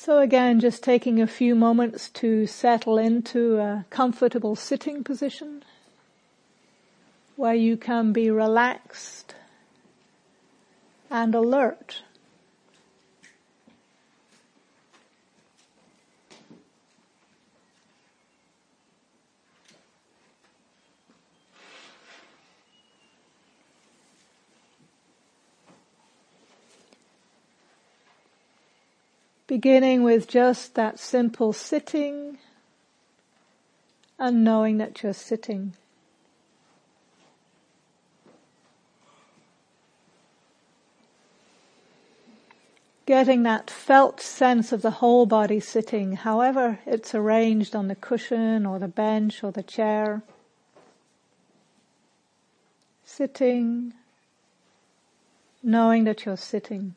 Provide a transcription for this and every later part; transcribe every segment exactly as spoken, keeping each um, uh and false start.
So again, just taking a few moments to settle into a comfortable sitting position where you can be relaxed and alert. Beginning with just that simple sitting and knowing that you're sitting. Getting that felt sense of the whole body sitting, however it's arranged on the cushion or the bench or the chair. Sitting, knowing that you're sitting.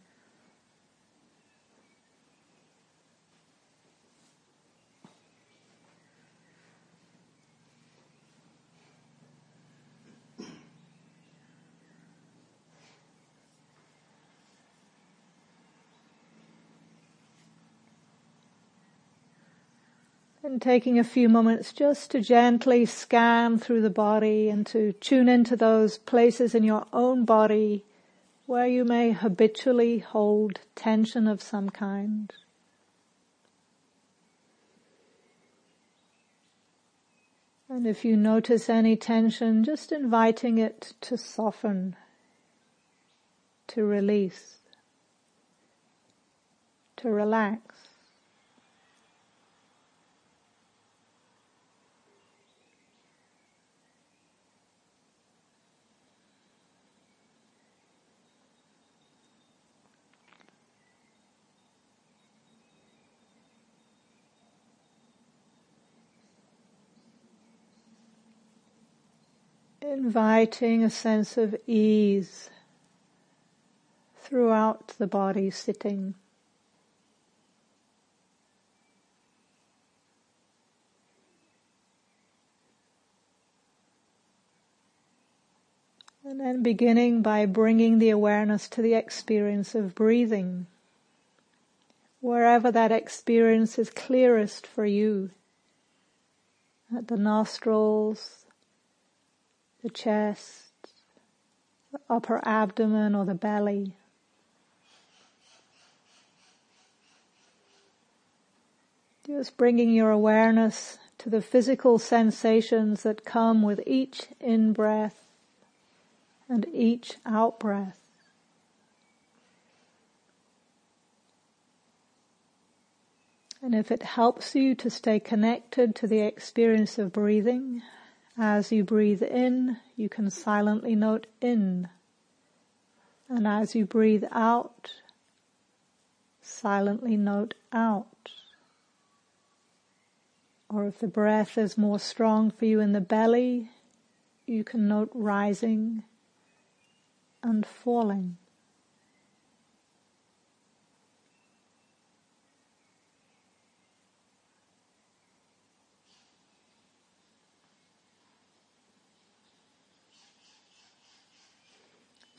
And taking a few moments just to gently scan through the body and to tune into those places in your own body where you may habitually hold tension of some kind. And if you notice any tension, just inviting it to soften, to release, to relax. Inviting a sense of ease throughout the body sitting. And then beginning by bringing the awareness to the experience of breathing, wherever that experience is clearest for you, at the nostrils, the chest, the upper abdomen or the belly. Just bringing your awareness to the physical sensations that come with each in-breath and each out-breath. And if it helps you to stay connected to the experience of breathing, as you breathe in, you can silently note in. And as you breathe out, silently note out. Or if the breath is more strong for you in the belly, you can note rising and falling.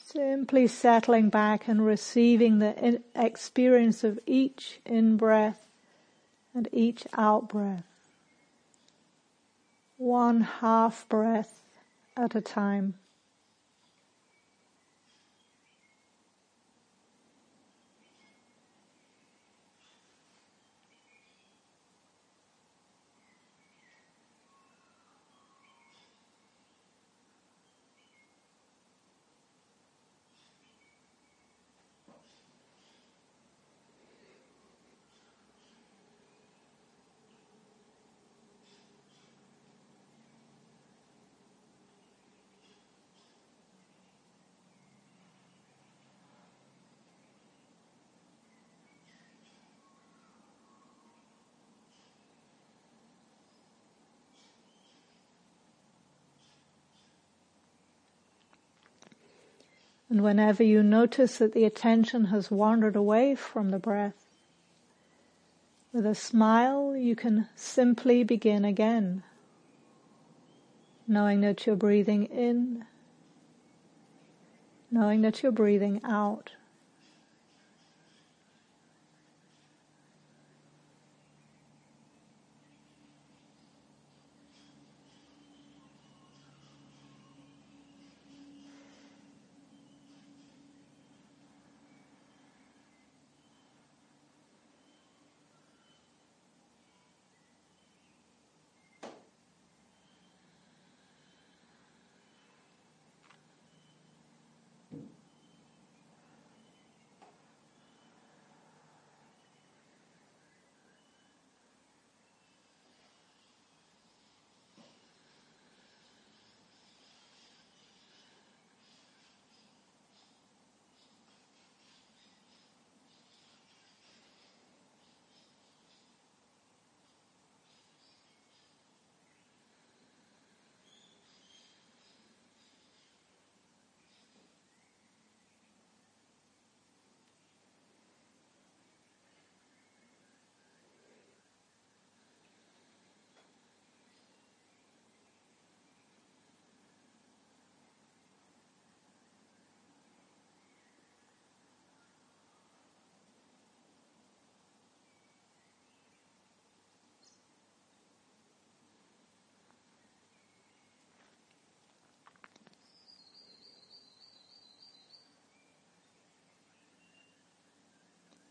Simply settling back and receiving the in- experience of each in-breath and each out-breath. One half breath at a time. And whenever you notice that the attention has wandered away from the breath, with a smile you can simply begin again, knowing that you're breathing in, knowing that you're breathing out.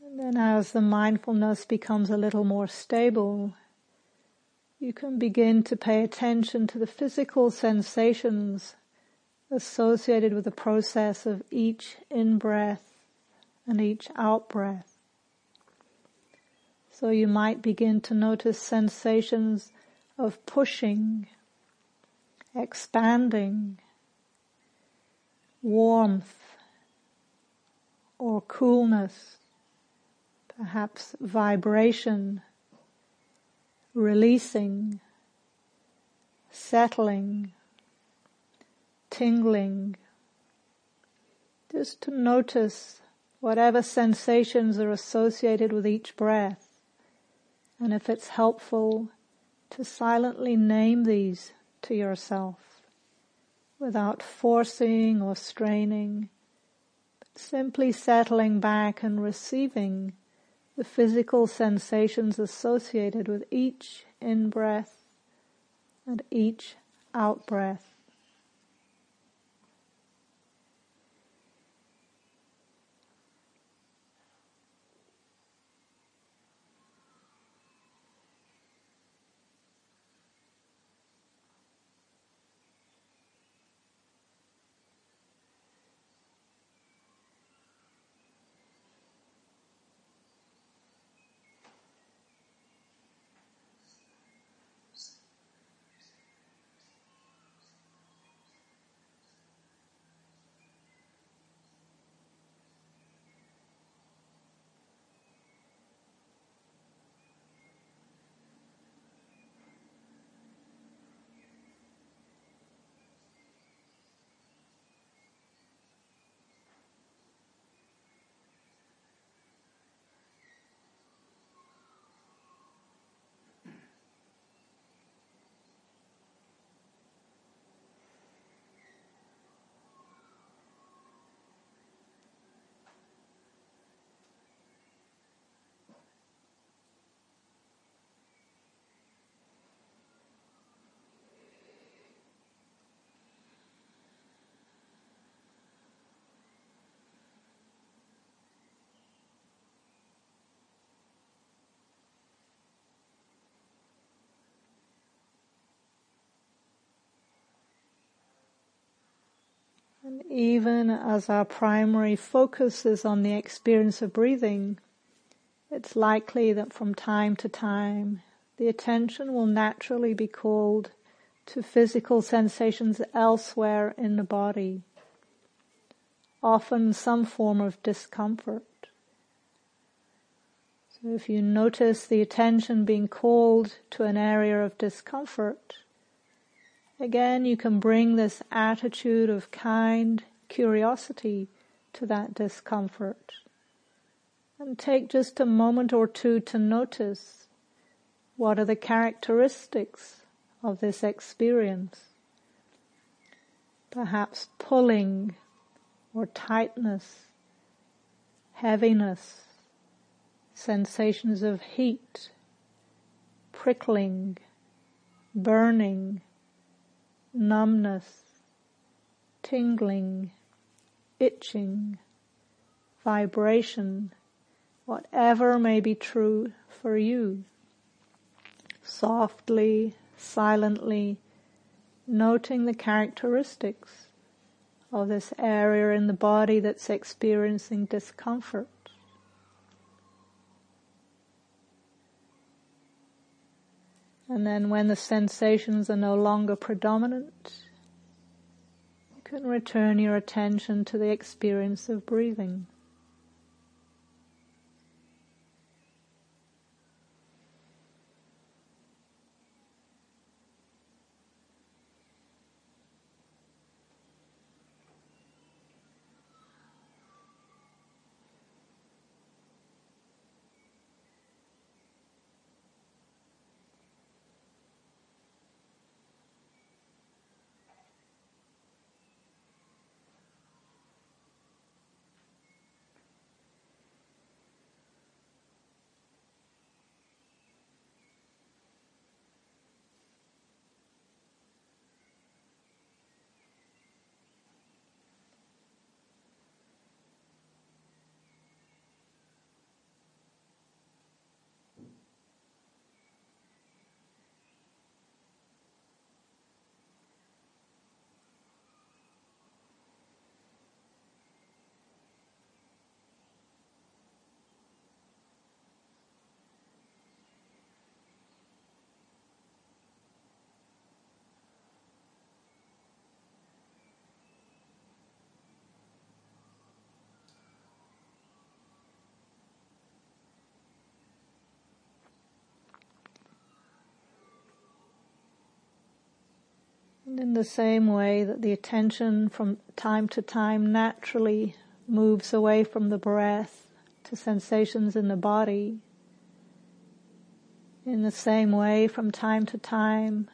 And then as the mindfulness becomes a little more stable, you can begin to pay attention to the physical sensations associated with the process of each in-breath and each out-breath. So you might begin to notice sensations of pushing, expanding, warmth or coolness, perhaps vibration, releasing, settling, tingling. Just to notice whatever sensations are associated with each breath, and if it's helpful, to silently name these to yourself without forcing or straining, but simply settling back and receiving the physical sensations associated with each in-breath and each out-breath. And even as our primary focus is on the experience of breathing, it's likely that from time to time the attention will naturally be called to physical sensations elsewhere in the body, often some form of discomfort. So if you notice the attention being called to an area of discomfort, again, you can bring this attitude of kind curiosity to that discomfort. And take just a moment or two to notice what are the characteristics of this experience. Perhaps pulling or tightness, heaviness, sensations of heat, prickling, burning, numbness, tingling, itching, vibration, whatever may be true for you. Softly, silently, noting the characteristics of this area in the body that's experiencing discomfort. And then when the sensations are no longer predominant, you can return your attention to the experience of breathing. in the same way that the attention from time to time naturally moves away from the breath to sensations in the body, in the same way from time to time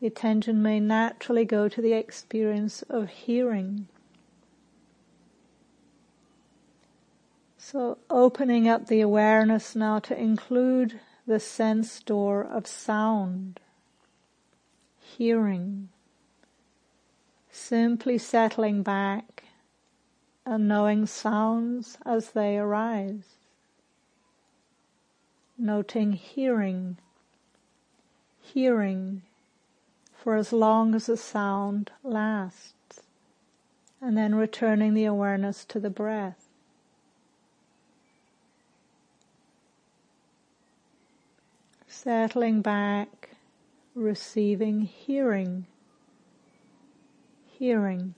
the attention may naturally go to the experience of hearing. So opening up the awareness now to include the sense door of sound, hearing, simply settling back and knowing sounds as they arise, noting hearing, hearing for as long as the sound lasts, and then returning the awareness to the breath. Settling back, receiving hearing, hearing.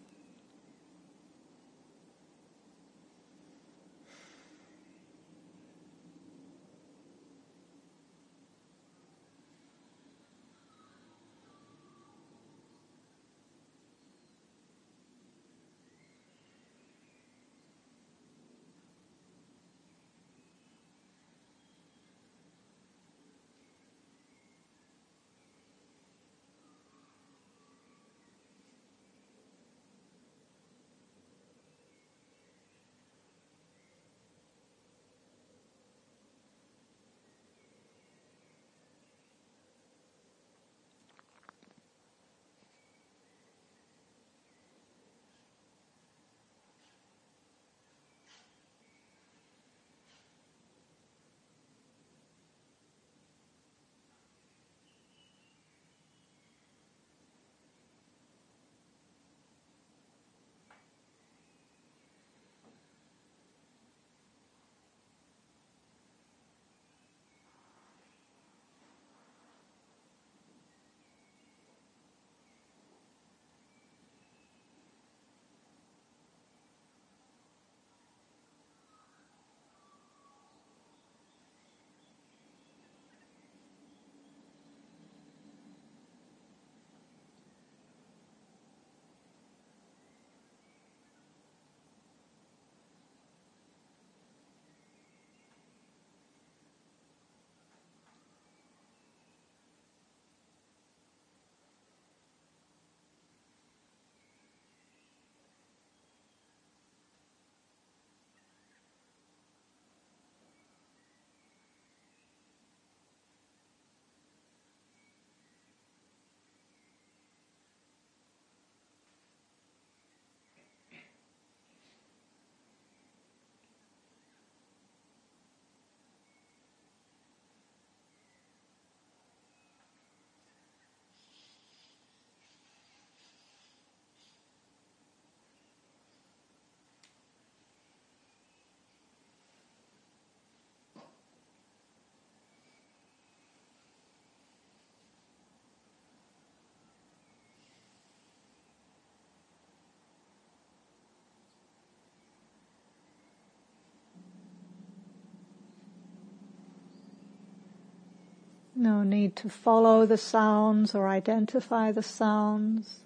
No need to follow the sounds or identify the sounds.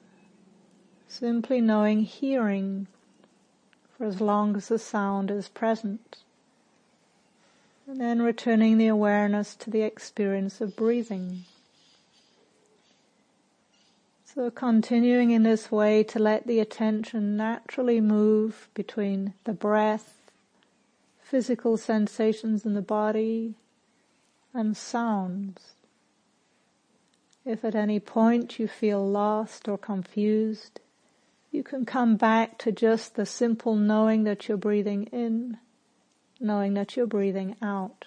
Simply knowing hearing for as long as the sound is present. And then returning the awareness to the experience of breathing. So continuing in this way to let the attention naturally move between the breath, physical sensations in the body, and sounds. If at any point you feel lost or confused, you can come back to just the simple knowing that you're breathing in, knowing that you're breathing out.